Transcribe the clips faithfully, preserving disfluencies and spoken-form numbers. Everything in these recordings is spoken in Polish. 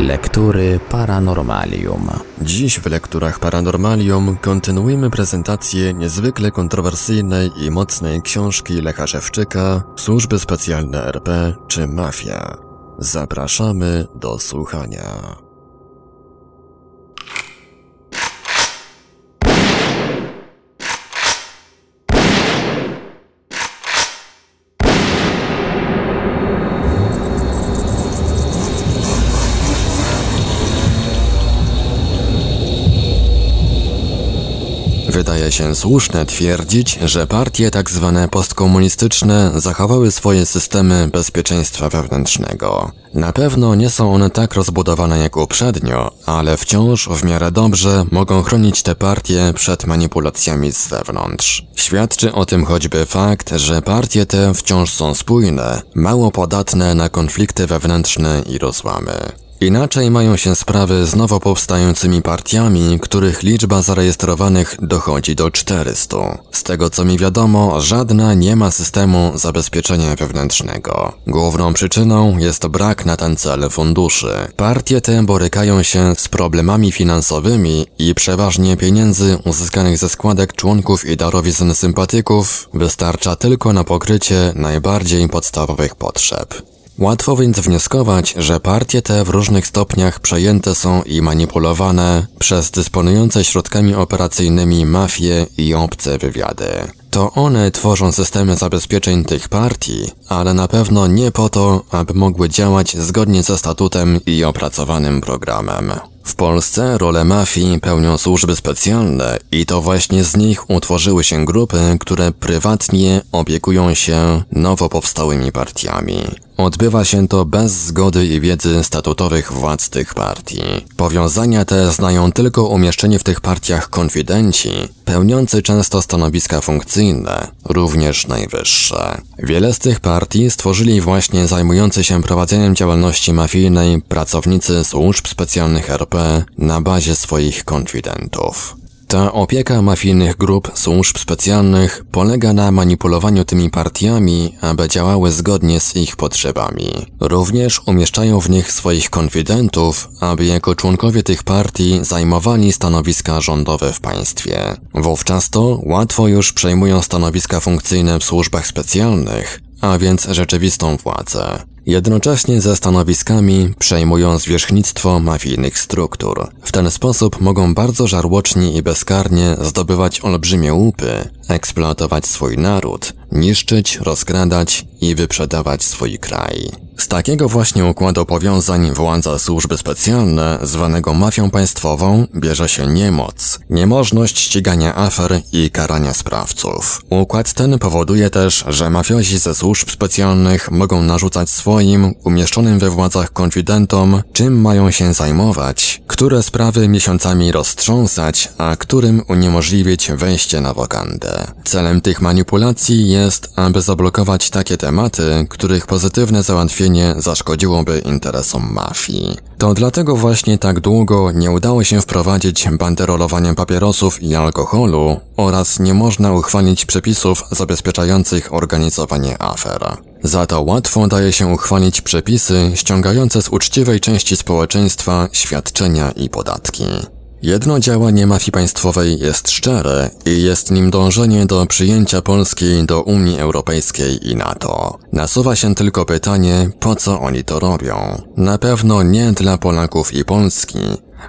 Lektury Paranormalium. Dziś w Lekturach Paranormalium kontynuujemy prezentację niezwykle kontrowersyjnej i mocnej książki Lecha Szewczyka Służby Specjalne R P czy Mafia. Zapraszamy do słuchania. Wydaje się słuszne twierdzić, że partie tak zwane postkomunistyczne zachowały swoje systemy bezpieczeństwa wewnętrznego. Na pewno nie są one tak rozbudowane jak uprzednio, ale wciąż w miarę dobrze mogą chronić te partie przed manipulacjami z wewnątrz. Świadczy o tym choćby fakt, że partie te wciąż są spójne, mało podatne na konflikty wewnętrzne i rozłamy. Inaczej mają się sprawy z nowo powstającymi partiami, których liczba zarejestrowanych dochodzi do czterystu. Z tego co mi wiadomo, żadna nie ma systemu zabezpieczenia wewnętrznego. Główną przyczyną jest brak na ten cel funduszy. Partie te borykają się z problemami finansowymi i przeważnie pieniędzy uzyskanych ze składek członków i darowizn sympatyków wystarcza tylko na pokrycie najbardziej podstawowych potrzeb. Łatwo więc wnioskować, że partie te w różnych stopniach przejęte są i manipulowane przez dysponujące środkami operacyjnymi mafie i obce wywiady. To one tworzą systemy zabezpieczeń tych partii, ale na pewno nie po to, aby mogły działać zgodnie ze statutem i opracowanym programem. W Polsce rolę mafii pełnią służby specjalne i to właśnie z nich utworzyły się grupy, które prywatnie opiekują się nowo powstałymi partiami. Odbywa się to bez zgody i wiedzy statutowych władz tych partii. Powiązania te znają tylko umieszczeni w tych partiach konfidenci, pełniący często stanowiska funkcyjne, również najwyższe. Wiele z tych partii stworzyli właśnie zajmujący się prowadzeniem działalności mafijnej pracownicy służb specjalnych R P na bazie swoich konfidentów. Ta opieka mafijnych grup służb specjalnych polega na manipulowaniu tymi partiami, aby działały zgodnie z ich potrzebami. Również umieszczają w nich swoich konfidentów, aby jako członkowie tych partii zajmowali stanowiska rządowe w państwie. Wówczas to łatwo już przejmują stanowiska funkcyjne w służbach specjalnych, a więc rzeczywistą władzę. Jednocześnie ze stanowiskami przejmują zwierzchnictwo mafijnych struktur. W ten sposób mogą bardzo żarłocznie i bezkarnie zdobywać olbrzymie łupy, eksploatować swój naród, niszczyć, rozkradać i wyprzedawać swój kraj. Z takiego właśnie układu powiązań władza służby specjalne, zwanego mafią państwową, bierze się niemoc, niemożność ścigania afer i karania sprawców. Układ ten powoduje też, że mafiozi ze służb specjalnych mogą narzucać swoim, umieszczonym we władzach konfidentom, czym mają się zajmować, które sprawy miesiącami roztrząsać, a którym uniemożliwić wejście na wokandę. Celem tych manipulacji jest, aby zablokować takie tematy, których pozytywne załatwienie zaszkodziłoby interesom mafii. To dlatego właśnie tak długo nie udało się wprowadzić banderolowania papierosów i alkoholu oraz nie można uchwalić przepisów zabezpieczających organizowanie afer. Za to łatwo daje się uchwalić przepisy ściągające z uczciwej części społeczeństwa świadczenia i podatki. Jedno działanie mafii państwowej jest szczere i jest nim dążenie do przyjęcia Polski do Unii Europejskiej i NATO. Nasuwa się tylko pytanie, po co oni to robią? Na pewno nie dla Polaków i Polski,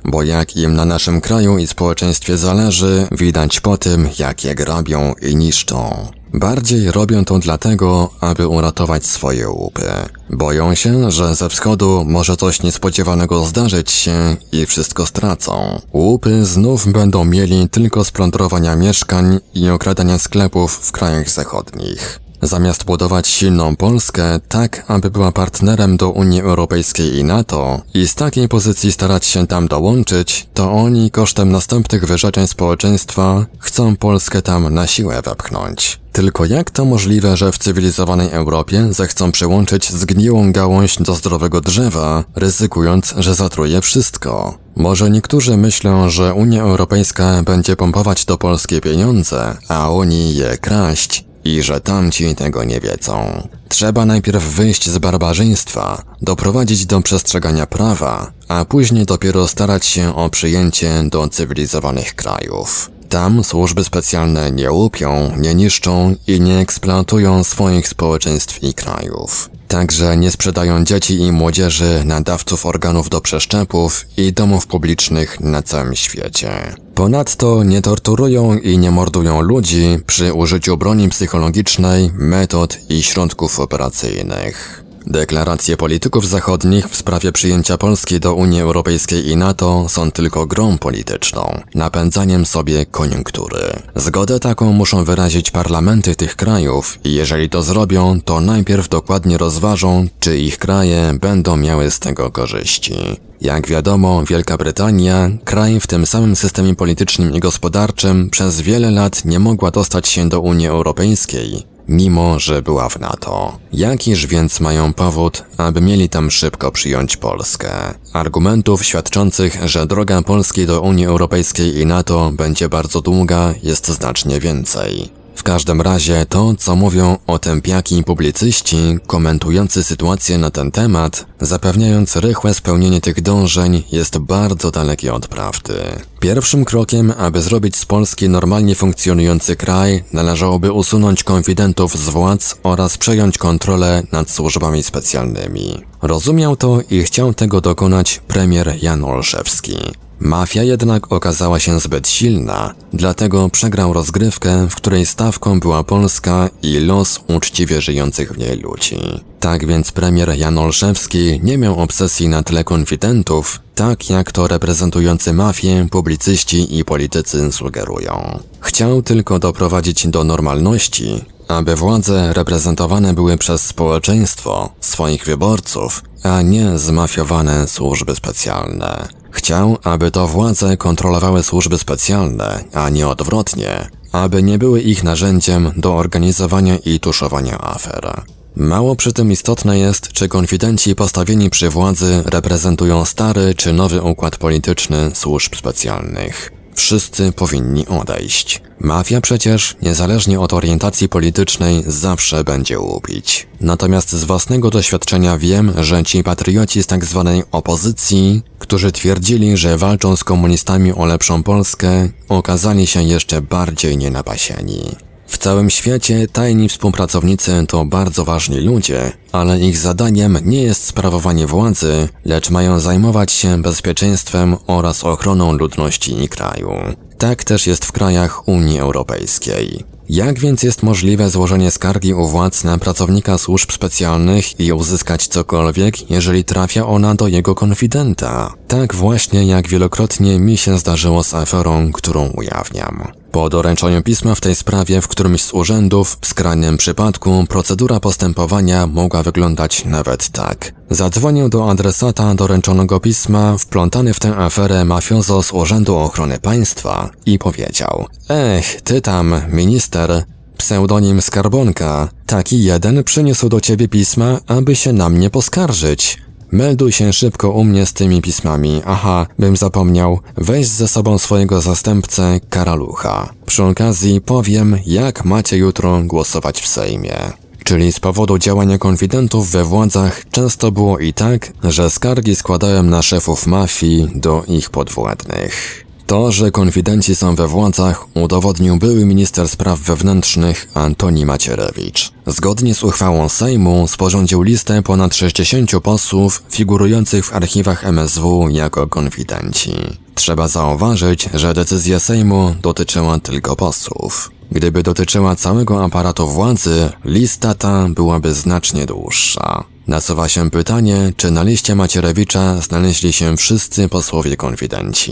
bo jak im na naszym kraju i społeczeństwie zależy, widać po tym, jak je grabią i niszczą. Bardziej robią to dlatego, aby uratować swoje łupy. Boją się, że ze wschodu może coś niespodziewanego zdarzyć się i wszystko stracą. Łupy znów będą mieli tylko z plądrowania mieszkań i okradania sklepów w krajach zachodnich. Zamiast budować silną Polskę tak, aby była partnerem do Unii Europejskiej i NATO i z takiej pozycji starać się tam dołączyć, to oni kosztem następnych wyrzeczeń społeczeństwa chcą Polskę tam na siłę wepchnąć. Tylko jak to możliwe, że w cywilizowanej Europie zechcą przyłączyć zgniłą gałąź do zdrowego drzewa, ryzykując, że zatruje wszystko? Może niektórzy myślą, że Unia Europejska będzie pompować do Polski pieniądze, a oni je kraść. i że tamci tego nie wiedzą. Trzeba najpierw wyjść z barbarzyństwa, doprowadzić do przestrzegania prawa, a później dopiero starać się o przyjęcie do cywilizowanych krajów. Tam służby specjalne nie łupią, nie niszczą i nie eksploatują swoich społeczeństw i krajów. Także nie sprzedają dzieci i młodzieży, nadawców organów do przeszczepów i domów publicznych na całym świecie. Ponadto nie torturują i nie mordują ludzi przy użyciu broni psychologicznej, metod i środków operacyjnych. Deklaracje polityków zachodnich w sprawie przyjęcia Polski do Unii Europejskiej i NATO są tylko grą polityczną, napędzaniem sobie koniunktury. Zgodę taką muszą wyrazić parlamenty tych krajów i jeżeli to zrobią, to najpierw dokładnie rozważą, czy ich kraje będą miały z tego korzyści. Jak wiadomo, Wielka Brytania, kraj w tym samym systemie politycznym i gospodarczym, przez wiele lat nie mogła dostać się do Unii Europejskiej, mimo że była w NATO. Jakiż więc mają powód, aby mieli tam szybko przyjąć Polskę? Argumentów świadczących, że droga Polski do Unii Europejskiej i NATO będzie bardzo długa, jest znacznie więcej. W każdym razie to, co mówią otępiaki publicyści komentujący sytuację na ten temat, zapewniając rychłe spełnienie tych dążeń, jest bardzo dalekie od prawdy. Pierwszym krokiem, aby zrobić z Polski normalnie funkcjonujący kraj, należałoby usunąć konfidentów z władz oraz przejąć kontrolę nad służbami specjalnymi. Rozumiał to i chciał tego dokonać premier Jan Olszewski. Mafia jednak okazała się zbyt silna, dlatego przegrał rozgrywkę, w której stawką była Polska i los uczciwie żyjących w niej ludzi. Tak więc premier Jan Olszewski nie miał obsesji na tle konfidentów, tak jak to reprezentujący mafię publicyści i politycy sugerują. Chciał tylko doprowadzić do normalności, aby władze reprezentowane były przez społeczeństwo, swoich wyborców, a nie zmafiowane służby specjalne. Chciał, aby to władze kontrolowały służby specjalne, a nie odwrotnie, aby nie były ich narzędziem do organizowania i tuszowania afer. Mało przy tym istotne jest, czy konfidenci postawieni przy władzy reprezentują stary czy nowy układ polityczny służb specjalnych. Wszyscy powinni odejść. Mafia przecież, niezależnie od orientacji politycznej, zawsze będzie łupić. Natomiast z własnego doświadczenia wiem, że ci patrioci z tak zwanej opozycji, którzy twierdzili, że walczą z komunistami o lepszą Polskę, okazali się jeszcze bardziej nienapasieni. W całym świecie tajni współpracownicy to bardzo ważni ludzie, ale ich zadaniem nie jest sprawowanie władzy, lecz mają zajmować się bezpieczeństwem oraz ochroną ludności i kraju. Tak też jest w krajach Unii Europejskiej. Jak więc jest możliwe złożenie skargi u władz na pracownika służb specjalnych i uzyskać cokolwiek, jeżeli trafia ona do jego konfidenta? Tak właśnie jak wielokrotnie mi się zdarzyło z aferą, którą ujawniam. Po doręczeniu pisma w tej sprawie w którymś z urzędów, w skrajnym przypadku, procedura postępowania mogła wyglądać nawet tak. Zadzwonił do adresata doręczonego pisma wplątany w tę aferę mafiozo z Urzędu Ochrony Państwa i powiedział: Ech, ty tam, minister, pseudonim Skarbonka, taki jeden przyniósł do ciebie pisma, aby się na mnie poskarżyć. Melduj się szybko u mnie z tymi pismami. Aha, bym zapomniał. Weź ze sobą swojego zastępcę, Karalucha. Przy okazji powiem, jak macie jutro głosować w Sejmie. Czyli z powodu działania konfidentów we władzach często było i tak, że skargi składałem na szefów mafii do ich podwładnych. To, że konfidenci są we władzach, udowodnił były minister spraw wewnętrznych Antoni Macierewicz. Zgodnie z uchwałą Sejmu sporządził listę ponad sześćdziesięciu posłów figurujących w archiwach em es wu jako konfidenci. Trzeba zauważyć, że decyzja Sejmu dotyczyła tylko posłów. Gdyby dotyczyła całego aparatu władzy, lista ta byłaby znacznie dłuższa. Nasuwa się pytanie, czy na liście Macierewicza znaleźli się wszyscy posłowie konfidenci.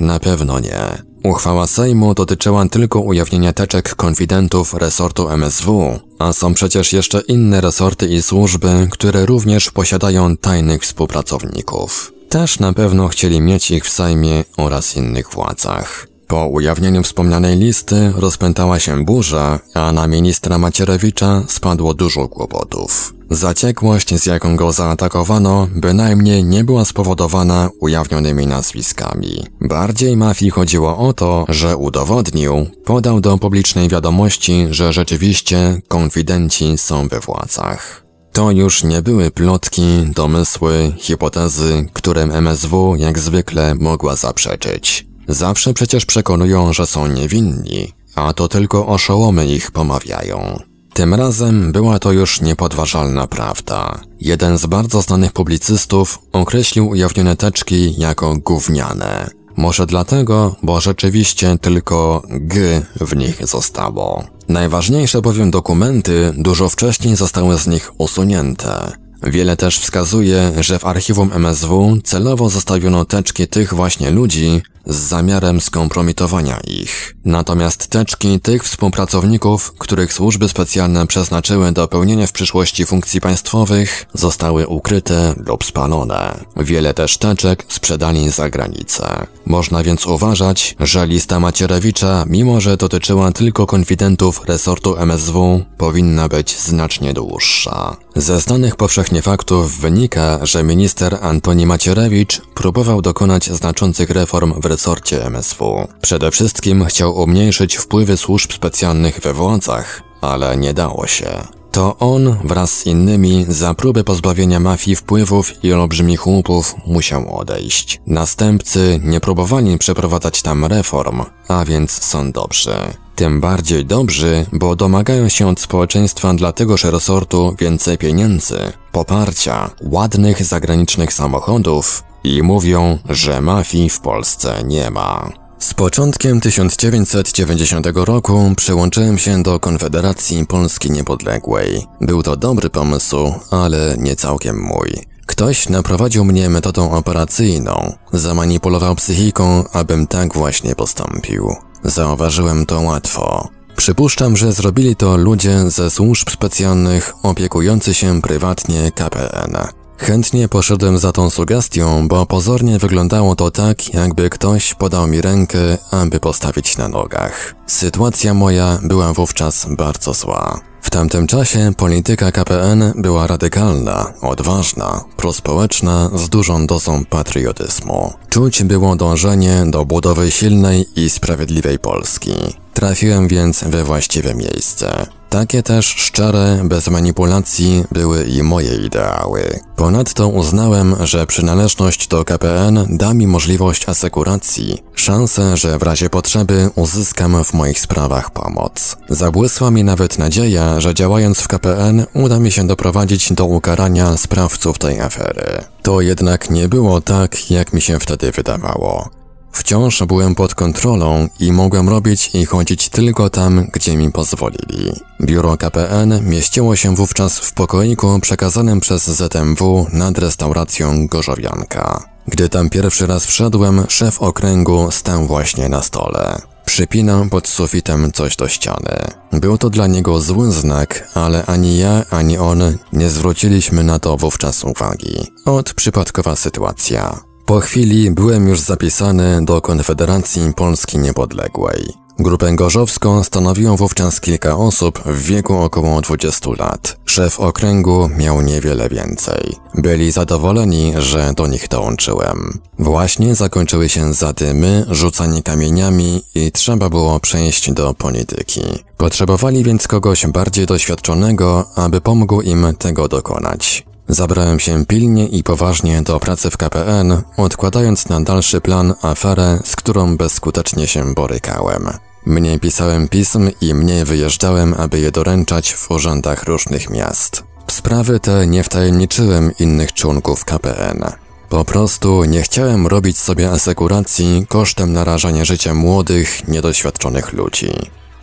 Na pewno nie. Uchwała Sejmu dotyczyła tylko ujawnienia teczek konfidentów resortu em es wu, a są przecież jeszcze inne resorty i służby, które również posiadają tajnych współpracowników. Też na pewno chcieli mieć ich w Sejmie oraz innych władzach. Po ujawnieniu wspomnianej listy rozpętała się burza, a na ministra Macierewicza spadło dużo kłopotów. Zaciekłość, z jaką go zaatakowano, bynajmniej nie była spowodowana ujawnionymi nazwiskami. Bardziej mafii chodziło o to, że udowodnił, podał do publicznej wiadomości, że rzeczywiście konfidenci są we władzach. To już nie były plotki, domysły, hipotezy, którym M S W jak zwykle mogła zaprzeczyć. Zawsze przecież przekonują, że są niewinni, a to tylko oszołomy ich pomawiają. Tym razem była to już niepodważalna prawda. Jeden z bardzo znanych publicystów określił ujawnione teczki jako gówniane. Może dlatego, bo rzeczywiście tylko G w nich zostało. Najważniejsze bowiem dokumenty dużo wcześniej zostały z nich usunięte. Wiele też wskazuje, że w archiwum M S W celowo zostawiono teczki tych właśnie ludzi z zamiarem skompromitowania ich. Natomiast teczki tych współpracowników, których służby specjalne przeznaczyły do pełnienia w przyszłości funkcji państwowych, zostały ukryte lub spalone. Wiele też teczek sprzedali za granicę. Można więc uważać, że lista Macierewicza, mimo że dotyczyła tylko konfidentów resortu M S W, powinna być znacznie dłuższa. Ze znanych powszechnie faktów wynika, że minister Antoni Macierewicz próbował dokonać znaczących reform w resorcie M S W. Przede wszystkim chciał umniejszyć wpływy służb specjalnych we władzach, ale nie dało się. To on wraz z innymi za próbę pozbawienia mafii wpływów i olbrzymich łupów musiał odejść. Następcy nie próbowali przeprowadzać tam reform, a więc są dobrzy. Tym bardziej dobrzy, bo domagają się od społeczeństwa dla tegoż resortu więcej pieniędzy, poparcia, ładnych zagranicznych samochodów i mówią, że mafii w Polsce nie ma. Z początkiem tysiąc dziewięćset dziewięćdziesiątego roku przyłączyłem się do Konfederacji Polski Niepodległej. Był to dobry pomysł, ale nie całkiem mój. Ktoś naprowadził mnie metodą operacyjną, zamanipulował psychiką, abym tak właśnie postąpił. Zauważyłem to łatwo. Przypuszczam, że zrobili to ludzie ze służb specjalnych opiekujący się prywatnie K P N. Chętnie poszedłem za tą sugestią, bo pozornie wyglądało to tak, jakby ktoś podał mi rękę, aby postawić na nogach. Sytuacja moja była wówczas bardzo zła. W tamtym czasie polityka K P N była radykalna, odważna, prospołeczna, z dużą dozą patriotyzmu. Czuć było dążenie do budowy silnej i sprawiedliwej Polski. Trafiłem więc we właściwe miejsce. Takie też szczere, bez manipulacji były i moje ideały. Ponadto uznałem, że przynależność do K P N da mi możliwość asekuracji, szansę, że w razie potrzeby uzyskam w moich sprawach pomoc. Zabłysła mi nawet nadzieja, że działając w K P N uda mi się doprowadzić do ukarania sprawców tej afery. To jednak nie było tak, jak mi się wtedy wydawało. Wciąż byłem pod kontrolą i mogłem robić i chodzić tylko tam, gdzie mi pozwolili. Biuro K P N mieściło się wówczas w pokoiku przekazanym przez Z M W nad restauracją Gorzowianka. Gdy tam pierwszy raz wszedłem, szef okręgu stał właśnie na stole. Przypinał pod sufitem coś do ściany. Był to dla niego zły znak, ale ani ja, ani on nie zwróciliśmy na to wówczas uwagi. Ot przypadkowa sytuacja. Po chwili byłem już zapisany do Konfederacji Polski Niepodległej. Grupę gorzowską stanowiło wówczas kilka osób w wieku około dwudziestu lat. Szef okręgu miał niewiele więcej. Byli zadowoleni, że do nich dołączyłem. Właśnie zakończyły się zadymy, rzucanie kamieniami i trzeba było przejść do polityki. Potrzebowali więc kogoś bardziej doświadczonego, aby pomógł im tego dokonać. Zabrałem się pilnie i poważnie do pracy w K P N, odkładając na dalszy plan aferę, z którą bezskutecznie się borykałem. Mniej pisałem pism i mniej wyjeżdżałem, aby je doręczać w urzędach różnych miast. W sprawy te nie wtajemniczyłem innych członków K P N. Po prostu nie chciałem robić sobie asekuracji kosztem narażania życia młodych, niedoświadczonych ludzi.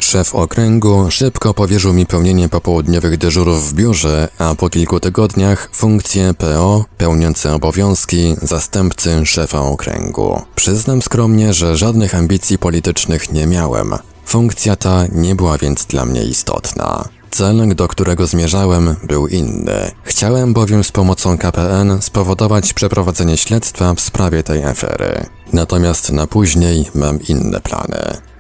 Szef okręgu szybko powierzył mi pełnienie popołudniowych dyżurów w biurze, a po kilku tygodniach funkcję P O pełniący obowiązki zastępcy szefa okręgu. Przyznam skromnie, że żadnych ambicji politycznych nie miałem. Funkcja ta nie była więc dla mnie istotna. Cel, do którego zmierzałem, był inny. Chciałem bowiem z pomocą K P N spowodować przeprowadzenie śledztwa w sprawie tej afery. Natomiast na później mam inne plany.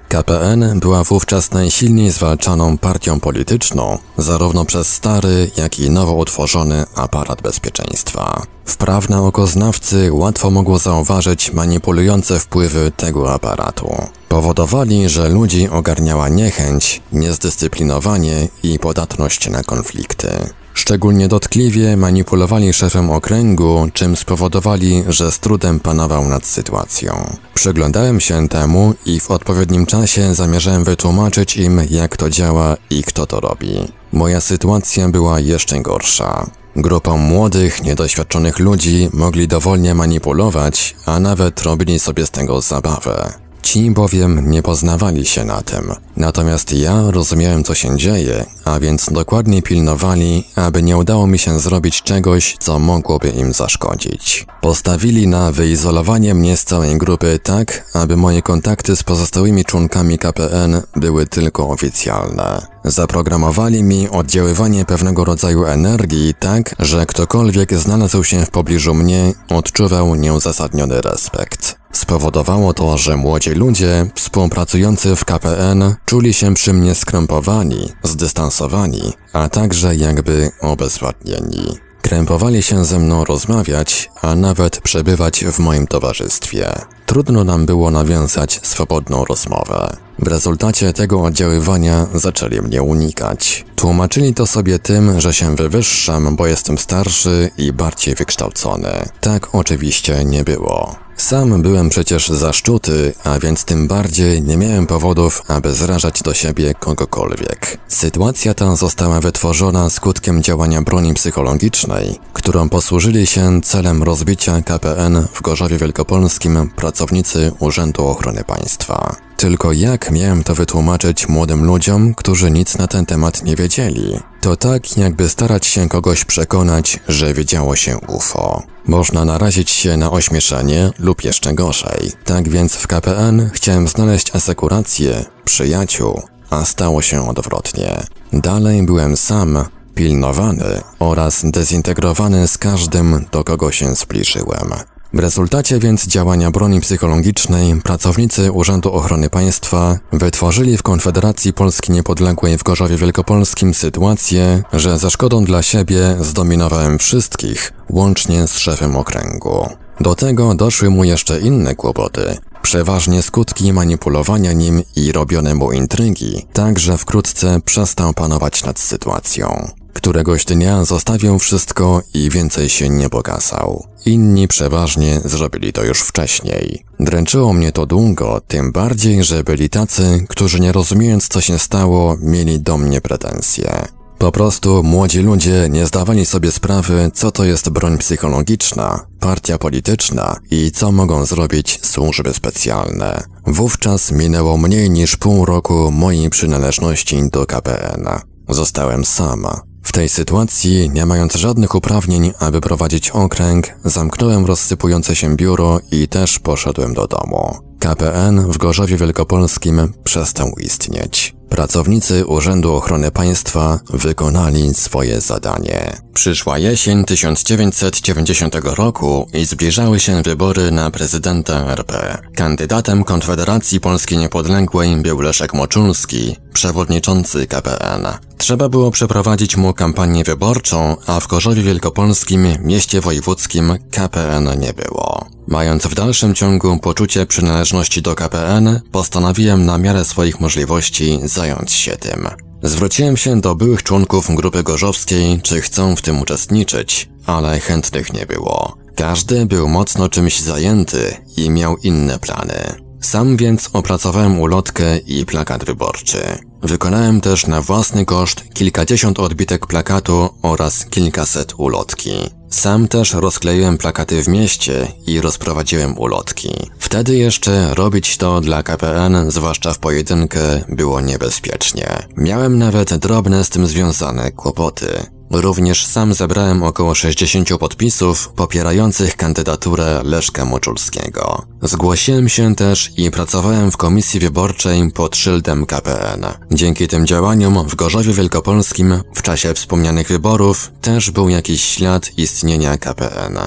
K P N była wówczas najsilniej zwalczaną partią polityczną, zarówno przez stary, jak i nowo utworzony aparat bezpieczeństwa. Wprawne oko znawcy łatwo mogło zauważyć manipulujące wpływy tego aparatu. Powodowali, że ludzi ogarniała niechęć, niezdyscyplinowanie i podatność na konflikty. Szczególnie dotkliwie manipulowali szefem okręgu, czym spowodowali, że z trudem panował nad sytuacją. Przyglądałem się temu i w odpowiednim czasie zamierzałem wytłumaczyć im, jak to działa i kto to robi. Moja sytuacja była jeszcze gorsza. Grupą młodych, niedoświadczonych ludzi mogli dowolnie manipulować, a nawet robili sobie z tego zabawę. Ci bowiem nie poznawali się na tym, natomiast ja rozumiałem, co się dzieje, a więc dokładnie pilnowali, aby nie udało mi się zrobić czegoś, co mogłoby im zaszkodzić. Postawili na wyizolowanie mnie z całej grupy tak, aby moje kontakty z pozostałymi członkami K P N były tylko oficjalne. Zaprogramowali mi oddziaływanie pewnego rodzaju energii tak, że ktokolwiek znalazł się w pobliżu mnie, odczuwał nieuzasadniony respekt. Spowodowało to, że młodzi ludzie współpracujący w K P N czuli się przy mnie skrępowani, zdystansowani, a także jakby obezwładnieni. Krępowali się ze mną rozmawiać, a nawet przebywać w moim towarzystwie. Trudno nam było nawiązać swobodną rozmowę. W rezultacie tego oddziaływania zaczęli mnie unikać. Tłumaczyli to sobie tym, że się wywyższam, bo jestem starszy i bardziej wykształcony. Tak oczywiście nie było. Sam byłem przecież zaszczuty, a więc tym bardziej nie miałem powodów, aby zrażać do siebie kogokolwiek. Sytuacja ta została wytworzona skutkiem działania broni psychologicznej, którą posłużyli się celem rozbicia K P N w Gorzowie Wielkopolskim pracownicy Urzędu Ochrony Państwa. Tylko jak miałem to wytłumaczyć młodym ludziom, którzy nic na ten temat nie wiedzieli? To tak, jakby starać się kogoś przekonać, że widziało się U F O. Można narazić się na ośmieszenie lub jeszcze gorzej. Tak więc w K P N chciałem znaleźć asekurację, przyjaciół, a stało się odwrotnie. Dalej byłem sam, pilnowany oraz dezintegrowany z każdym, do kogo się zbliżyłem. W rezultacie więc działania broni psychologicznej pracownicy Urzędu Ochrony Państwa wytworzyli w Konfederacji Polski Niepodległej w Gorzowie Wielkopolskim sytuację, że ze szkodą dla siebie zdominowałem wszystkich, łącznie z szefem okręgu. Do tego doszły mu jeszcze inne kłopoty, przeważnie skutki manipulowania nim i robione mu intrygi, tak że wkrótce przestał panować nad sytuacją. Któregoś dnia zostawił wszystko i więcej się nie pokazał. Inni przeważnie zrobili to już wcześniej. Dręczyło mnie to długo, tym bardziej, że byli tacy, którzy nie rozumiejąc, co się stało, mieli do mnie pretensje. Po prostu młodzi ludzie nie zdawali sobie sprawy, co to jest broń psychologiczna, partia polityczna i co mogą zrobić służby specjalne. Wówczas minęło mniej niż pół roku mojej przynależności do K P N. Zostałem sama. W tej sytuacji, nie mając żadnych uprawnień, aby prowadzić okręg, zamknąłem rozsypujące się biuro i też poszedłem do domu. K P N w Gorzowie Wielkopolskim przestał istnieć. Pracownicy Urzędu Ochrony Państwa wykonali swoje zadanie. Przyszła jesień tysiąc dziewięćset dziewięćdziesiątego roku i zbliżały się wybory na prezydenta R P. Kandydatem Konfederacji Polski Niepodległej był Leszek Moczulski, przewodniczący K P N. Trzeba było przeprowadzić mu kampanię wyborczą, a w Gorzowie Wielkopolskim, mieście wojewódzkim, K P N nie było. Mając w dalszym ciągu poczucie przynależności do K P N, postanowiłem na miarę swoich możliwości zająć się tym. Zwróciłem się do byłych członków grupy gorzowskiej, czy chcą w tym uczestniczyć, ale chętnych nie było. Każdy był mocno czymś zajęty i miał inne plany. Sam więc opracowałem ulotkę i plakat wyborczy. Wykonałem też na własny koszt kilkadziesiąt odbitek plakatu oraz kilkaset ulotki. Sam też rozkleiłem plakaty w mieście i rozprowadziłem ulotki. Wtedy jeszcze robić to dla K P N, zwłaszcza w pojedynkę, było niebezpiecznie. Miałem nawet drobne z tym związane kłopoty. Również sam zebrałem około sześćdziesięciu podpisów popierających kandydaturę Leszka Moczulskiego. Zgłosiłem się też i pracowałem w komisji wyborczej pod szyldem K P N. Dzięki tym działaniom w Gorzowie Wielkopolskim w czasie wspomnianych wyborów też był jakiś ślad istnienia K P N.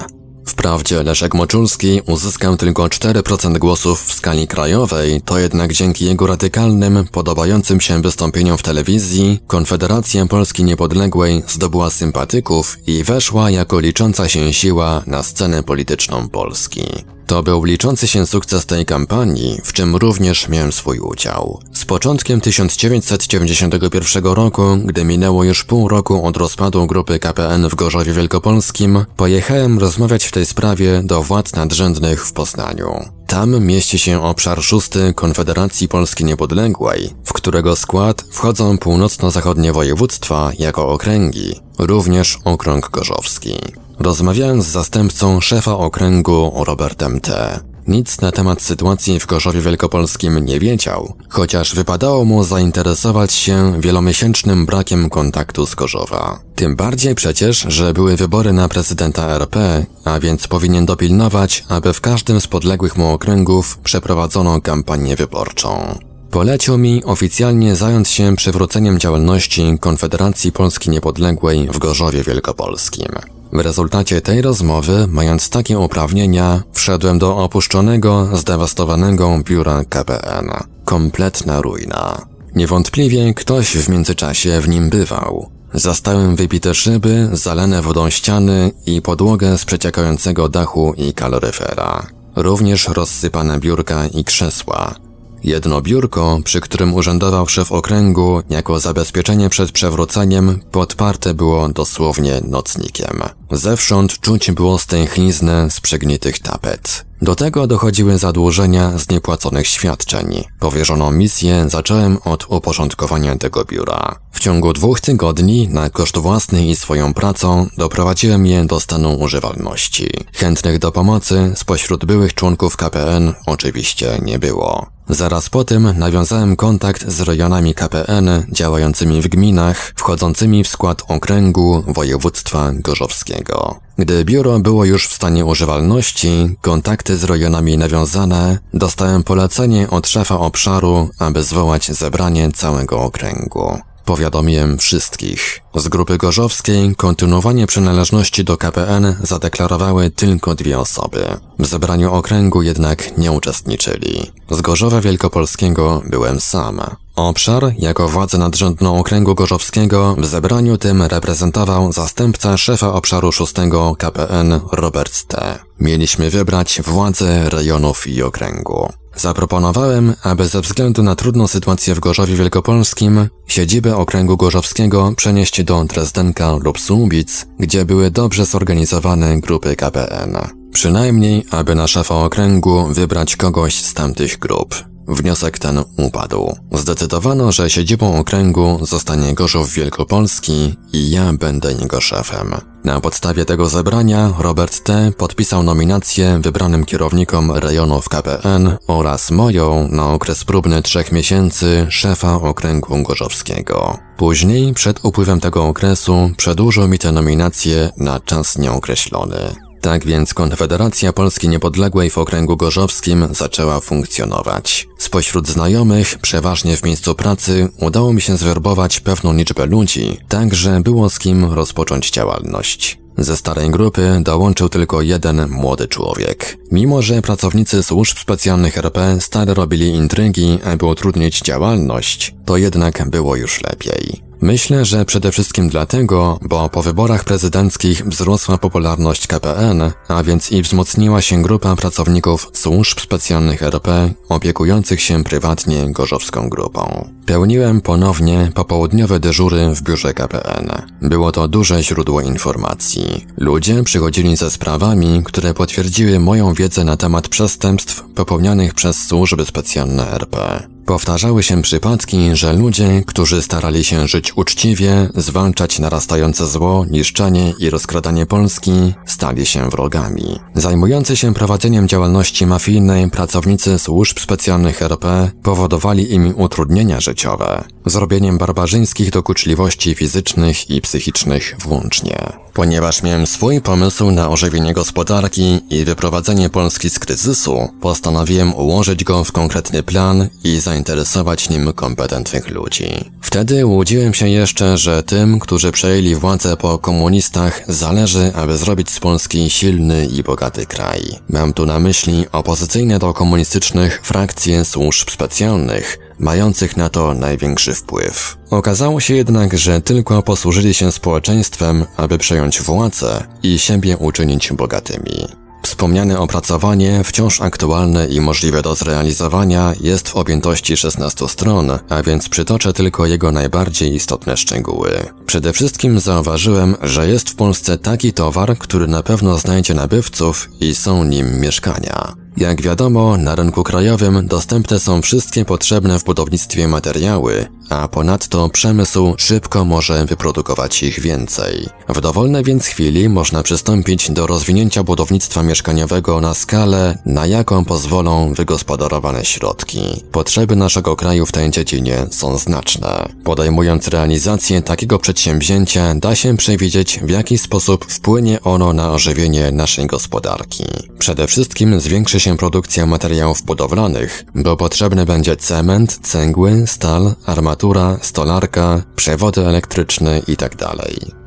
Wprawdzie Leszek Moczulski uzyskał tylko cztery procent głosów w skali krajowej, to jednak dzięki jego radykalnym, podobającym się wystąpieniom w telewizji, Konfederacja Polski Niepodległej zdobyła sympatyków i weszła jako licząca się siła na scenę polityczną Polski. To był liczący się sukces tej kampanii, w czym również miałem swój udział. Z początkiem tysiąc dziewięćset dziewięćdziesiątego pierwszego roku, gdy minęło już pół roku od rozpadu grupy K P N w Gorzowie Wielkopolskim, pojechałem rozmawiać w tej sprawie do władz nadrzędnych w Poznaniu. Tam mieści się obszar szósty Konfederacji Polski Niepodległej, w którego skład wchodzą północno-zachodnie województwa jako okręgi, również okrąg gorzowski. Rozmawiałem z zastępcą szefa okręgu Robertem T. Nic na temat sytuacji w Gorzowie Wielkopolskim nie wiedział, chociaż wypadało mu zainteresować się wielomiesięcznym brakiem kontaktu z Gorzowa. Tym bardziej przecież, że były wybory na prezydenta R P, a więc powinien dopilnować, aby w każdym z podległych mu okręgów przeprowadzono kampanię wyborczą. Polecił mi oficjalnie zająć się przywróceniem działalności Konfederacji Polski Niepodległej w Gorzowie Wielkopolskim. W rezultacie tej rozmowy, mając takie uprawnienia, wszedłem do opuszczonego, zdewastowanego biura K P N. Kompletna ruina. Niewątpliwie ktoś w międzyczasie w nim bywał. Zastałem wybite szyby, zalane wodą ściany i podłogę z przeciekającego dachu i kaloryfera. Również rozsypane biurka i krzesła. Jedno biurko, przy którym urzędował szef okręgu, jako zabezpieczenie przed przewróceniem, podparte było dosłownie nocnikiem. Zewsząd czuć było stęchliznę z przegnitych tapet. Do tego dochodziły zadłużenia z niepłaconych świadczeń. Powierzoną misję zacząłem od uporządkowania tego biura. W ciągu dwóch tygodni, na koszt własny i swoją pracą, doprowadziłem je do stanu używalności. Chętnych do pomocy spośród byłych członków K P N oczywiście nie było. Zaraz po tym nawiązałem kontakt z rejonami K P N działającymi w gminach, wchodzącymi w skład okręgu województwa gorzowskiego. Gdy biuro było już w stanie używalności, kontakty z rejonami nawiązane, dostałem polecenie od szefa obszaru, aby zwołać zebranie całego okręgu. Powiadomiłem wszystkich. Z grupy gorzowskiej kontynuowanie przynależności do K P N zadeklarowały tylko dwie osoby. W zebraniu okręgu jednak nie uczestniczyli. Z Gorzowa Wielkopolskiego byłem sam. Obszar jako władzę nadrzędną okręgu gorzowskiego w zebraniu tym reprezentował zastępca szefa obszaru szóstego K P N Robert T. Mieliśmy wybrać władze rejonów i okręgu. Zaproponowałem, aby ze względu na trudną sytuację w Gorzowie Wielkopolskim siedzibę okręgu gorzowskiego przenieść do Drezdenka lub Słubic, gdzie były dobrze zorganizowane grupy K P N. Przynajmniej, aby na szefa okręgu wybrać kogoś z tamtych grup. Wniosek ten upadł. Zdecydowano, że siedzibą okręgu zostanie Gorzów Wielkopolski i ja będę jego szefem. Na podstawie tego zebrania Robert T. podpisał nominację wybranym kierownikom rejonów K P N oraz moją na okres próbny trzech miesięcy szefa okręgu gorzowskiego. Później, przed upływem tego okresu, przedłużył mi tę nominację na czas nieokreślony. Tak więc Konfederacja Polski Niepodległej w okręgu gorzowskim zaczęła funkcjonować. Spośród znajomych, przeważnie w miejscu pracy, udało mi się zwerbować pewną liczbę ludzi, tak że było z kim rozpocząć działalność. Ze starej grupy dołączył tylko jeden młody człowiek. Mimo, że pracownicy służb specjalnych R P stale robili intrygi, aby utrudnić działalność, to jednak było już lepiej. Myślę, że przede wszystkim dlatego, bo po wyborach prezydenckich wzrosła popularność K P N, a więc i wzmocniła się grupa pracowników służb specjalnych R P opiekujących się prywatnie gorzowską grupą. Pełniłem ponownie popołudniowe dyżury w biurze K P N. Było to duże źródło informacji. Ludzie przychodzili ze sprawami, które potwierdziły moją wiedzę na temat przestępstw popełnianych przez służby specjalne R P. Powtarzały się przypadki, że ludzie, którzy starali się żyć uczciwie, zwalczać narastające zło, niszczenie i rozkradanie Polski, stali się wrogami. Zajmujący się prowadzeniem działalności mafijnej pracownicy służb specjalnych R P powodowali im utrudnienia życiowe, zrobieniem barbarzyńskich dokuczliwości fizycznych i psychicznych włącznie. Ponieważ miałem swój pomysł na ożywienie gospodarki i wyprowadzenie Polski z kryzysu, postanowiłem ułożyć go w konkretny plan i zainteresować nim kompetentnych ludzi. Wtedy łudziłem się jeszcze, że tym, którzy przejęli władzę po komunistach, zależy, aby zrobić z Polski silny i bogaty kraj. Mam tu na myśli opozycyjne do komunistycznych frakcje służb specjalnych, mających na to największy wpływ. Okazało się jednak, że tylko posłużyli się społeczeństwem, aby przejąć władzę i siebie uczynić bogatymi. Wspomniane opracowanie, wciąż aktualne i możliwe do zrealizowania, jest w objętości szesnastu stron, a więc przytoczę tylko jego najbardziej istotne szczegóły. Przede wszystkim zauważyłem, że jest w Polsce taki towar, który na pewno znajdzie nabywców i są nim mieszkania. Jak wiadomo, na rynku krajowym dostępne są wszystkie potrzebne w budownictwie materiały, a ponadto przemysł szybko może wyprodukować ich więcej. W dowolnej więc chwili można przystąpić do rozwinięcia budownictwa mieszkaniowego na skalę, na jaką pozwolą wygospodarowane środki. Potrzeby naszego kraju w tej dziedzinie są znaczne. Podejmując realizację takiego przedsięwzięcia, da się przewidzieć, w jaki sposób wpłynie ono na ożywienie naszej gospodarki. Przede wszystkim zwiększy się się produkcja materiałów budowlanych, bo potrzebny będzie cement, cegły, stal, armatura, stolarka, przewody elektryczne itd.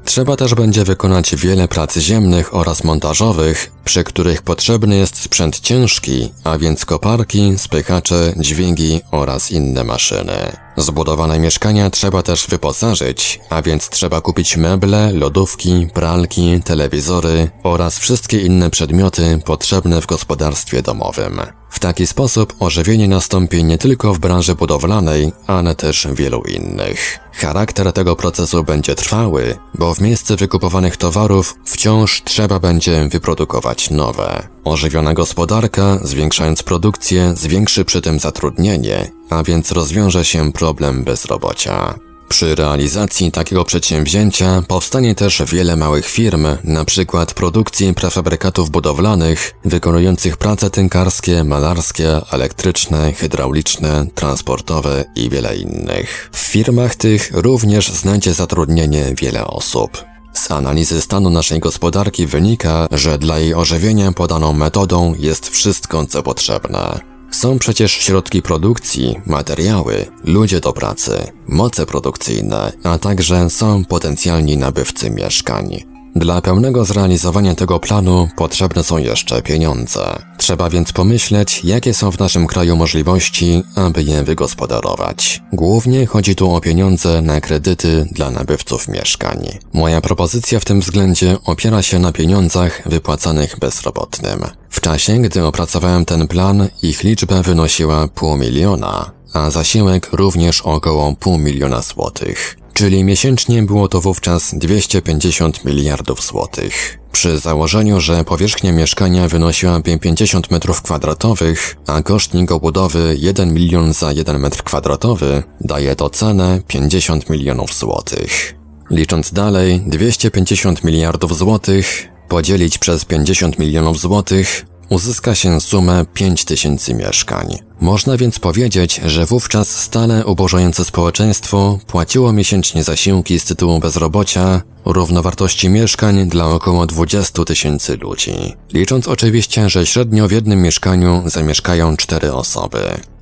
Trzeba też będzie wykonać wiele prac ziemnych oraz montażowych, przy których potrzebny jest sprzęt ciężki, a więc koparki, spychacze, dźwigi oraz inne maszyny. Zbudowane mieszkania trzeba też wyposażyć, a więc trzeba kupić meble, lodówki, pralki, telewizory oraz wszystkie inne przedmioty potrzebne w gospodarstwie domowym. W taki sposób ożywienie nastąpi nie tylko w branży budowlanej, ale też wielu innych. Charakter tego procesu będzie trwały, bo w miejsce wykupowanych towarów wciąż trzeba będzie wyprodukować nowe. Ożywiona gospodarka, zwiększając produkcję, zwiększy przy tym zatrudnienie, a więc rozwiąże się problem bezrobocia. Przy realizacji takiego przedsięwzięcia powstanie też wiele małych firm, np. produkcji prefabrykatów budowlanych, wykonujących prace tynkarskie, malarskie, elektryczne, hydrauliczne, transportowe i wiele innych. W firmach tych również znajdzie zatrudnienie wiele osób. Z analizy stanu naszej gospodarki wynika, że dla jej ożywienia podaną metodą jest wszystko, co potrzebne. Są przecież środki produkcji, materiały, ludzie do pracy, moce produkcyjne, a także są potencjalni nabywcy mieszkań. Dla pełnego zrealizowania tego planu potrzebne są jeszcze pieniądze. Trzeba więc pomyśleć, jakie są w naszym kraju możliwości, aby je wygospodarować. Głównie chodzi tu o pieniądze na kredyty dla nabywców mieszkań. Moja propozycja w tym względzie opiera się na pieniądzach wypłacanych bezrobotnym. W czasie, gdy opracowałem ten plan, ich liczba wynosiła pół miliona, a zasiłek również około pół miliona złotych. Czyli miesięcznie było to wówczas dwieście pięćdziesiąt miliardów złotych. Przy założeniu, że powierzchnia mieszkania wynosiłaby pięćdziesiąt metrów kwadratowych, a koszt jego budowy jeden milion za jeden metr kwadratowy, daje to cenę pięćdziesiąt milionów złotych. Licząc dalej, dwieście pięćdziesiąt miliardów złotych podzielić przez pięćdziesiąt milionów złotych, uzyska się sumę pięć tysięcy mieszkań. Można więc powiedzieć, że wówczas stale ubożające społeczeństwo płaciło miesięcznie zasiłki z tytułu bezrobocia równowartości mieszkań dla około dwudziestu tysięcy ludzi. Licząc oczywiście, że średnio w jednym mieszkaniu zamieszkają cztery osoby.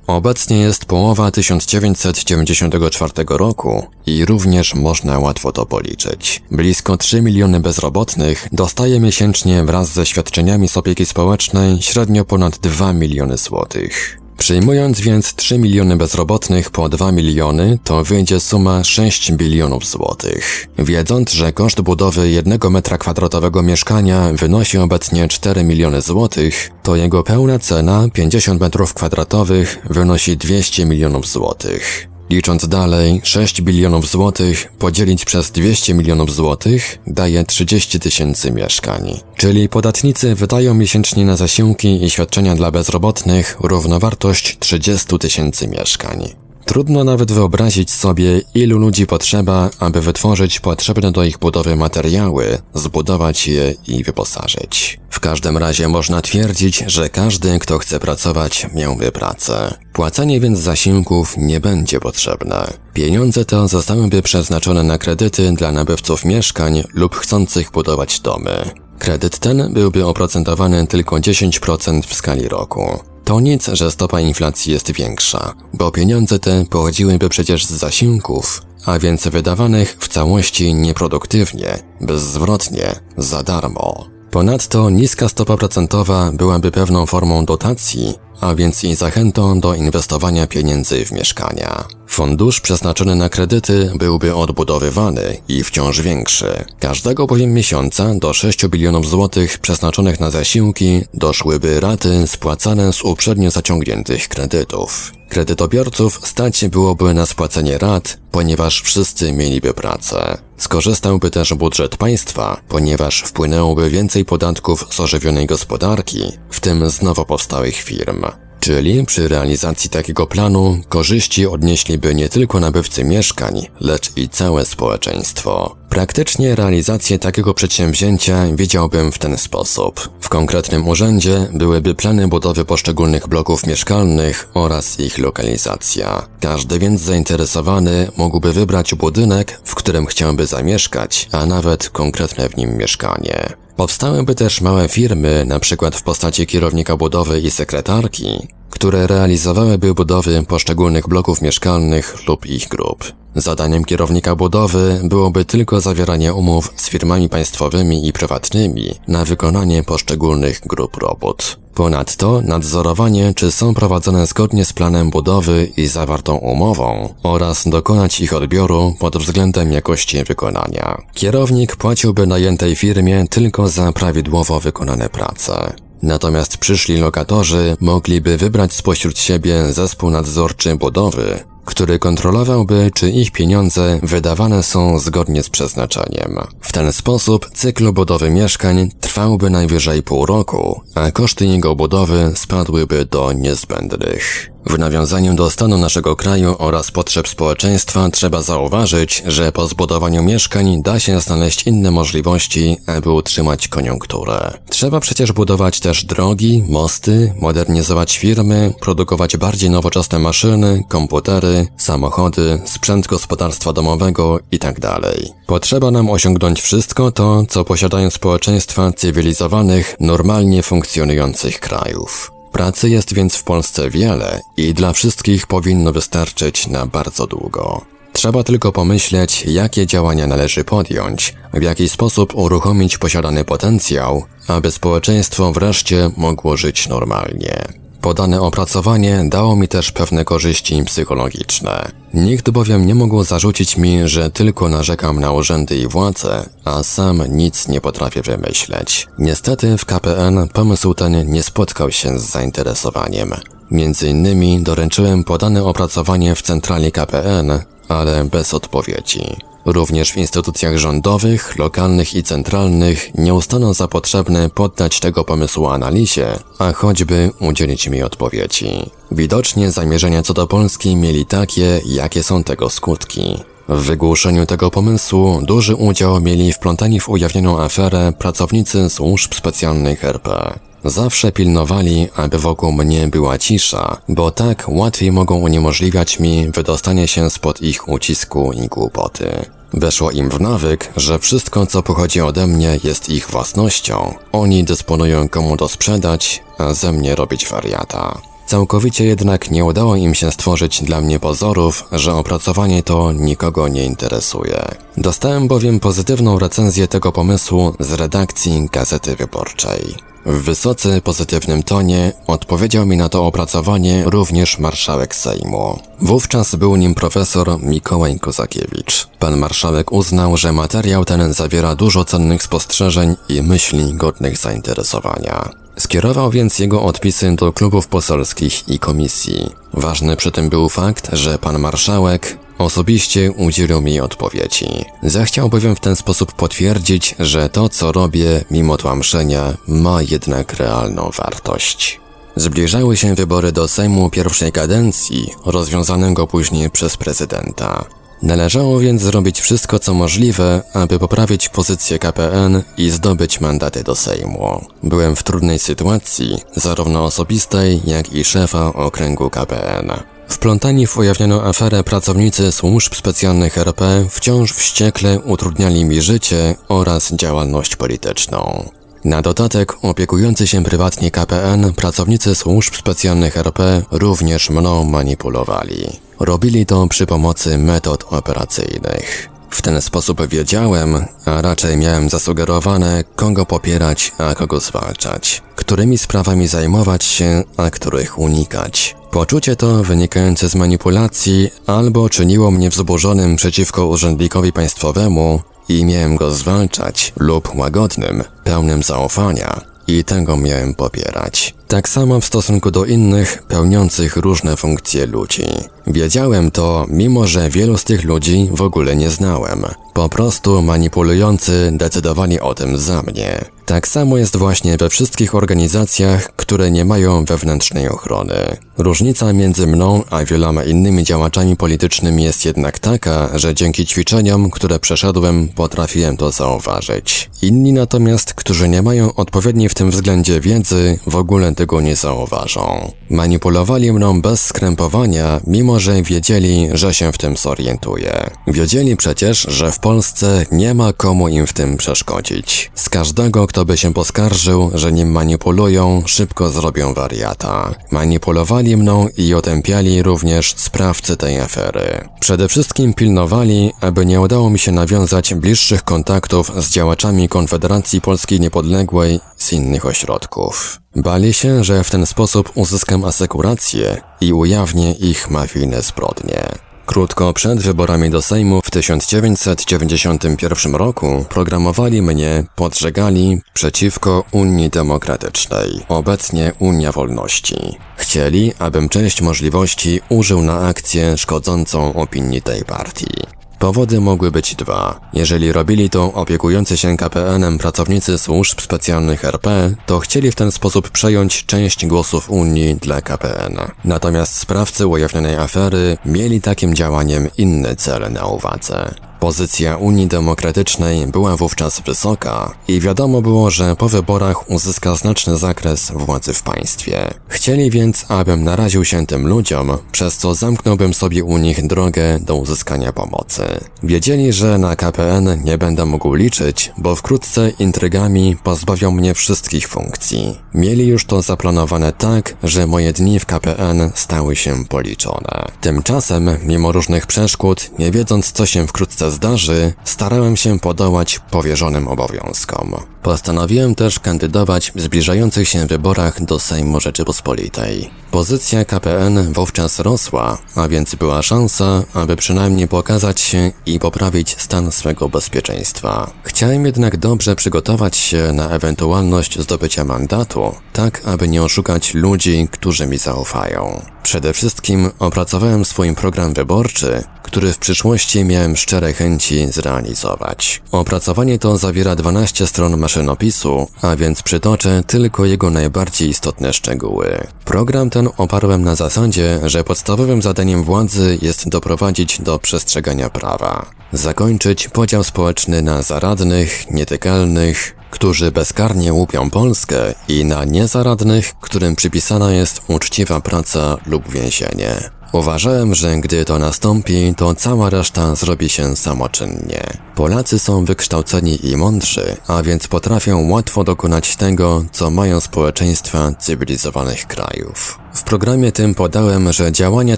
Obecnie jest połowa tysiąc dziewięćset dziewięćdziesiątego czwartego roku i również można łatwo to policzyć. Blisko trzy miliony bezrobotnych dostaje miesięcznie wraz ze świadczeniami z opieki społecznej średnio ponad dwa miliony złotych. Przyjmując więc trzy miliony bezrobotnych po dwa miliony, to wyjdzie suma sześć bilionów złotych. Wiedząc, że koszt budowy jednego metra kwadratowego mieszkania wynosi obecnie cztery miliony złotych, to jego pełna cena pięćdziesiąt metrów kwadratowych wynosi dwieście milionów złotych. Licząc dalej, sześć bilionów złotych podzielić przez dwieście milionów złotych daje trzydzieści tysięcy mieszkań. Czyli podatnicy wydają miesięcznie na zasiłki i świadczenia dla bezrobotnych równowartość trzydzieści tysięcy mieszkań. Trudno nawet wyobrazić sobie, ilu ludzi potrzeba, aby wytworzyć potrzebne do ich budowy materiały, zbudować je i wyposażyć. W każdym razie można twierdzić, że każdy, kto chce pracować, miałby pracę. Płacenie więc zasiłków nie będzie potrzebne. Pieniądze te zostałyby przeznaczone na kredyty dla nabywców mieszkań lub chcących budować domy. Kredyt ten byłby oprocentowany tylko dziesięć procent w skali roku. To nic, że stopa inflacji jest większa, bo pieniądze te pochodziłyby przecież z zasiłków, a więc wydawanych w całości nieproduktywnie, bezzwrotnie, za darmo. Ponadto niska stopa procentowa byłaby pewną formą dotacji, a więc i zachętą do inwestowania pieniędzy w mieszkania. Fundusz przeznaczony na kredyty byłby odbudowywany i wciąż większy. Każdego bowiem miesiąca do sześć bilionów złotych przeznaczonych na zasiłki doszłyby raty spłacane z uprzednio zaciągniętych kredytów. Kredytobiorców stać byłoby na spłacenie rat, ponieważ wszyscy mieliby pracę. Skorzystałby też budżet państwa, ponieważ wpłynęłoby więcej podatków z ożywionej gospodarki, w tym z nowo powstałych firm. Czyli przy realizacji takiego planu korzyści odnieśliby nie tylko nabywcy mieszkań, lecz i całe społeczeństwo. Praktycznie realizację takiego przedsięwzięcia widziałbym w ten sposób. W konkretnym urzędzie byłyby plany budowy poszczególnych bloków mieszkalnych oraz ich lokalizacja. Każdy więc zainteresowany mógłby wybrać budynek, w którym chciałby zamieszkać, a nawet konkretne w nim mieszkanie. Powstałyby też małe firmy, np. w postaci kierownika budowy i sekretarki, które realizowałyby budowy poszczególnych bloków mieszkalnych lub ich grup. Zadaniem kierownika budowy byłoby tylko zawieranie umów z firmami państwowymi i prywatnymi na wykonanie poszczególnych grup robót. Ponadto nadzorowanie, czy są prowadzone zgodnie z planem budowy i zawartą umową oraz dokonać ich odbioru pod względem jakości wykonania. Kierownik płaciłby najętej firmie tylko za prawidłowo wykonane prace. Natomiast przyszli lokatorzy mogliby wybrać spośród siebie zespół nadzorczy budowy, który kontrolowałby, czy ich pieniądze wydawane są zgodnie z przeznaczeniem. W ten sposób cykl budowy mieszkań trwałby najwyżej pół roku, a koszty jego budowy spadłyby do niezbędnych. W nawiązaniu do stanu naszego kraju oraz potrzeb społeczeństwa trzeba zauważyć, że po zbudowaniu mieszkań da się znaleźć inne możliwości, aby utrzymać koniunkturę. Trzeba przecież budować też drogi, mosty, modernizować firmy, produkować bardziej nowoczesne maszyny, komputery, samochody, sprzęt gospodarstwa domowego itd. Potrzeba nam osiągnąć wszystko to, co posiadają społeczeństwa cywilizowanych, normalnie funkcjonujących krajów. Pracy jest więc w Polsce wiele i dla wszystkich powinno wystarczyć na bardzo długo. Trzeba tylko pomyśleć, jakie działania należy podjąć, w jaki sposób uruchomić posiadany potencjał, aby społeczeństwo wreszcie mogło żyć normalnie. Podane opracowanie dało mi też pewne korzyści psychologiczne. Nikt bowiem nie mógł zarzucić mi, że tylko narzekam na urzędy i władzę, a sam nic nie potrafię wymyśleć. Niestety w K P N pomysł ten nie spotkał się z zainteresowaniem. Między innymi doręczyłem podane opracowanie w centrali K P N, ale bez odpowiedzi. Również w instytucjach rządowych, lokalnych i centralnych nie ustano za potrzebne poddać tego pomysłu analizie, a choćby udzielić mi odpowiedzi. Widocznie zamierzenia co do Polski mieli takie, jakie są tego skutki. W wygłuszeniu tego pomysłu duży udział mieli wplątani w ujawnioną aferę pracownicy służb specjalnych R P. Zawsze pilnowali, aby wokół mnie była cisza, bo tak łatwiej mogą uniemożliwiać mi wydostanie się spod ich ucisku i głupoty. Weszło im w nawyk, że wszystko, co pochodzi ode mnie, jest ich własnością. Oni dysponują, komu to sprzedać, a ze mnie robić wariata. Całkowicie jednak nie udało im się stworzyć dla mnie pozorów, że opracowanie to nikogo nie interesuje. Dostałem bowiem pozytywną recenzję tego pomysłu z redakcji Gazety Wyborczej. W wysoce pozytywnym tonie odpowiedział mi na to opracowanie również marszałek Sejmu. Wówczas był nim profesor Mikołaj Kozakiewicz. Pan marszałek uznał, że materiał ten zawiera dużo cennych spostrzeżeń i myśli godnych zainteresowania. Skierował więc jego odpisy do klubów poselskich i komisji. Ważny przy tym był fakt, że pan marszałek osobiście udzielił mi odpowiedzi. Zechciał bowiem w ten sposób potwierdzić, że to, co robię, mimo tłamszenia, ma jednak realną wartość. Zbliżały się wybory do Sejmu pierwszej kadencji, rozwiązanego później przez prezydenta. Należało więc zrobić wszystko, co możliwe, aby poprawić pozycję K P N i zdobyć mandaty do Sejmu. Byłem w trudnej sytuacji, zarówno osobistej, jak i szefa okręgu K P N. Wplątani w ujawnioną aferę pracownicy służb specjalnych R P wciąż wściekle utrudniali mi życie oraz działalność polityczną. Na dodatek opiekujący się prywatnie K P N pracownicy służb specjalnych R P również mną manipulowali. Robili to przy pomocy metod operacyjnych. W ten sposób wiedziałem, a raczej miałem zasugerowane, kogo popierać, a kogo zwalczać, którymi sprawami zajmować się, a których unikać. Poczucie to wynikające z manipulacji albo czyniło mnie wzburzonym przeciwko urzędnikowi państwowemu i miałem go zwalczać, lub łagodnym, pełnym zaufania i tego miałem popierać. Tak samo w stosunku do innych, pełniących różne funkcje ludzi. Wiedziałem to, mimo że wielu z tych ludzi w ogóle nie znałem. Po prostu manipulujący decydowali o tym za mnie. Tak samo jest właśnie we wszystkich organizacjach, które nie mają wewnętrznej ochrony. Różnica między mną a wieloma innymi działaczami politycznymi jest jednak taka, że dzięki ćwiczeniom, które przeszedłem, potrafiłem to zauważyć. Inni natomiast, którzy nie mają odpowiedniej w tym względzie wiedzy, w ogóle tego nie zauważą. Manipulowali mną bez skrępowania, mimo że wiedzieli, że się w tym zorientuję. Wiedzieli przecież, że w Polsce nie ma komu im w tym przeszkodzić. Z każdego, kto by się poskarżył, że nim manipulują, szybko zrobią wariata. Manipulowali mną i otępiali również sprawcy tej afery. Przede wszystkim pilnowali, aby nie udało mi się nawiązać bliższych kontaktów z działaczami Konfederacji Polski Niepodległej z innych ośrodków. Bali się, że w ten sposób uzyskam asekurację i ujawnię ich mafijne zbrodnie. Krótko przed wyborami do Sejmu w tysiąc dziewięćset dziewięćdziesiątym pierwszym roku programowali mnie, podżegali przeciwko Unii Demokratycznej, obecnie Unia Wolności. Chcieli, abym część możliwości użył na akcję szkodzącą opinii tej partii. Powody mogły być dwa. Jeżeli robili to opiekujący się K P N-em pracownicy służb specjalnych R P, to chcieli w ten sposób przejąć część głosów Unii dla K P N. Natomiast sprawcy ujawnionej afery mieli takim działaniem inny cel na uwadze. Pozycja Unii Demokratycznej była wówczas wysoka i wiadomo było, że po wyborach uzyska znaczny zakres władzy w państwie. Chcieli więc, abym naraził się tym ludziom, przez co zamknąłbym sobie u nich drogę do uzyskania pomocy. Wiedzieli, że na K P N nie będę mógł liczyć, bo wkrótce intrygami pozbawią mnie wszystkich funkcji. Mieli już to zaplanowane tak, że moje dni w K P N stały się policzone. Tymczasem, mimo różnych przeszkód, nie wiedząc co się wkrótce zdarzy, starałem się podołać powierzonym obowiązkom. Postanowiłem też kandydować w zbliżających się wyborach do Sejmu Rzeczypospolitej. Pozycja K P N wówczas rosła, a więc była szansa, aby przynajmniej pokazać się i poprawić stan swego bezpieczeństwa. Chciałem jednak dobrze przygotować się na ewentualność zdobycia mandatu, tak aby nie oszukać ludzi, którzy mi zaufają. Przede wszystkim opracowałem swój program wyborczy, który w przyszłości miałem szczere chęci zrealizować. Opracowanie to zawiera dwanaście stron maszynopisu, a więc przytoczę tylko jego najbardziej istotne szczegóły. Program ten oparłem na zasadzie, że podstawowym zadaniem władzy jest doprowadzić do przestrzegania prawa. Zakończyć podział społeczny na zaradnych, nietykalnych, którzy bezkarnie łupią Polskę i na niezaradnych, którym przypisana jest uczciwa praca lub więzienie. Uważałem, że gdy to nastąpi, to cała reszta zrobi się samoczynnie. Polacy są wykształceni i mądrzy, a więc potrafią łatwo dokonać tego, co mają społeczeństwa cywilizowanych krajów. W programie tym podałem, że działania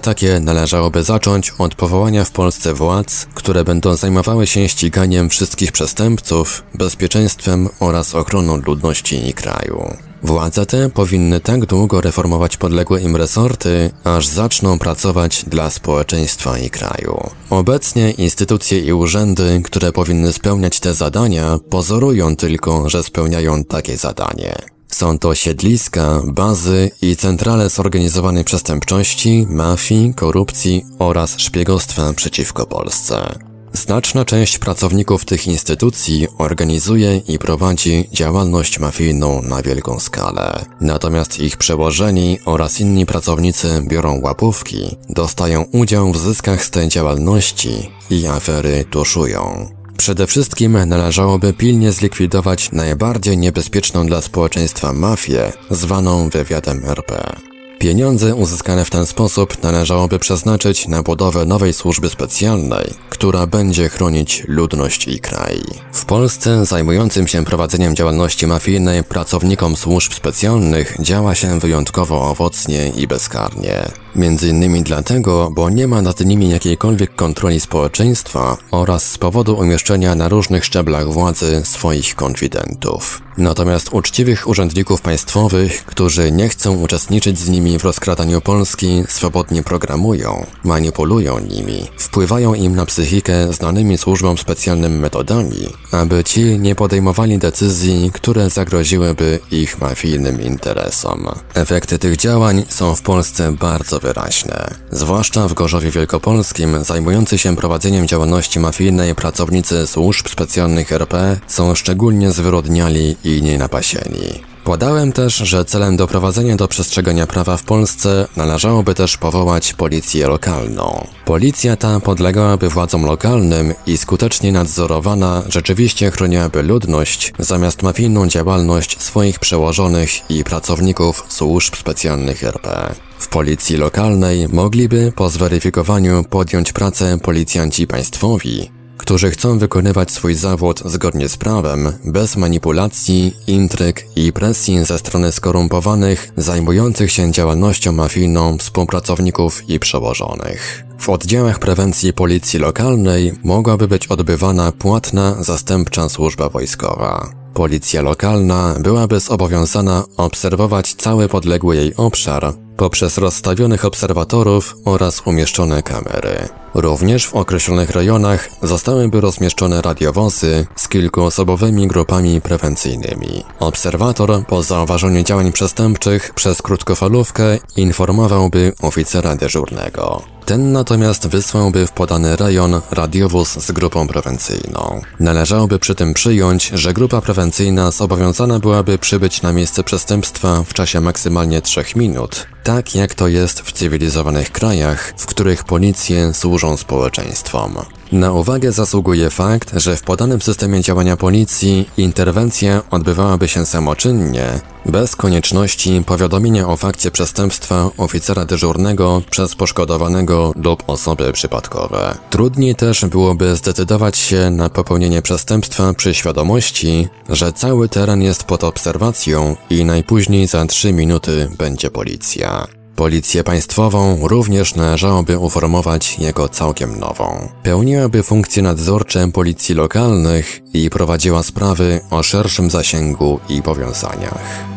takie należałoby zacząć od powołania w Polsce władz, które będą zajmowały się ściganiem wszystkich przestępców, bezpieczeństwem oraz ochroną ludności i kraju. Władze te powinny tak długo reformować podległe im resorty, aż zaczną pracować dla społeczeństwa i kraju. Obecnie instytucje i urzędy, które powinny spełniać te zadania, pozorują tylko, że spełniają takie zadanie. Są to siedliska, bazy i centrale zorganizowanej przestępczości, mafii, korupcji oraz szpiegostwa przeciwko Polsce. Znaczna część pracowników tych instytucji organizuje i prowadzi działalność mafijną na wielką skalę. Natomiast ich przełożeni oraz inni pracownicy biorą łapówki, dostają udział w zyskach z tej działalności i afery tuszują. Przede wszystkim należałoby pilnie zlikwidować najbardziej niebezpieczną dla społeczeństwa mafię, zwaną wywiadem er pe. Pieniądze uzyskane w ten sposób należałoby przeznaczyć na budowę nowej służby specjalnej, która będzie chronić ludność i kraj. W Polsce zajmującym się prowadzeniem działalności mafijnej pracownikom służb specjalnych działa się wyjątkowo owocnie i bezkarnie. Między innymi dlatego, bo nie ma nad nimi jakiejkolwiek kontroli społeczeństwa oraz z powodu umieszczenia na różnych szczeblach władzy swoich konfidentów. Natomiast uczciwych urzędników państwowych, którzy nie chcą uczestniczyć z nimi w rozkradaniu Polski, swobodnie programują, manipulują nimi, wpływają im na psychikę znanymi służbom specjalnym metodami, aby ci nie podejmowali decyzji, które zagroziłyby ich mafijnym interesom. Efekty tych działań są w Polsce bardzo wyraźne. Zwłaszcza w Gorzowie Wielkopolskim zajmujący się prowadzeniem działalności mafijnej pracownicy służb specjalnych er pe są szczególnie zwyrodniali i nienapasieni. Podałem też, że celem doprowadzenia do przestrzegania prawa w Polsce należałoby też powołać policję lokalną. Policja ta podlegałaby władzom lokalnym i skutecznie nadzorowana rzeczywiście chroniłaby ludność zamiast mafijną działalność swoich przełożonych i pracowników służb specjalnych er pe. W policji lokalnej mogliby po zweryfikowaniu podjąć pracę policjanci państwowi, którzy chcą wykonywać swój zawód zgodnie z prawem, bez manipulacji, intryg i presji ze strony skorumpowanych, zajmujących się działalnością mafijną współpracowników i przełożonych. W oddziałach prewencji policji lokalnej mogłaby być odbywana płatna zastępcza służba wojskowa. Policja lokalna byłaby zobowiązana obserwować cały podległy jej obszar poprzez rozstawionych obserwatorów oraz umieszczone kamery. Również w określonych rejonach zostałyby rozmieszczone radiowozy z kilkuosobowymi grupami prewencyjnymi. Obserwator po zauważeniu działań przestępczych przez krótkofalówkę informowałby oficera dyżurnego. Ten natomiast wysłałby w podany rejon radiowóz z grupą prewencyjną. Należałoby przy tym przyjąć, że grupa prewencyjna zobowiązana byłaby przybyć na miejsce przestępstwa w czasie maksymalnie trzech minut, tak jak to jest w cywilizowanych krajach, w których policje służą społeczeństwom. Na uwagę zasługuje fakt, że w podanym systemie działania policji interwencja odbywałaby się samoczynnie, bez konieczności powiadomienia o fakcie przestępstwa oficera dyżurnego przez poszkodowanego lub osoby przypadkowe. Trudniej też byłoby zdecydować się na popełnienie przestępstwa przy świadomości, że cały teren jest pod obserwacją i najpóźniej za trzy minuty będzie policja. Policję państwową również należałoby uformować jako całkiem nową. Pełniłaby funkcje nadzorcze policji lokalnych i prowadziła sprawy o szerszym zasięgu i powiązaniach.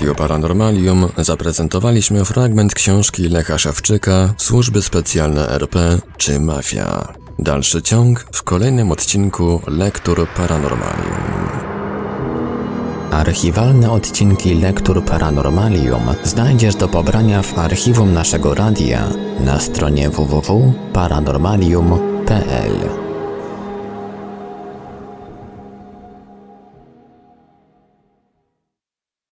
Radio Paranormalium zaprezentowaliśmy fragment książki Lecha Szewczyka Służby Specjalne R P czy Mafia. Dalszy ciąg w kolejnym odcinku Lektur Paranormalium. Archiwalne odcinki Lektur Paranormalium znajdziesz do pobrania w archiwum naszego radia na stronie w w w kropka paranormalium kropka p l.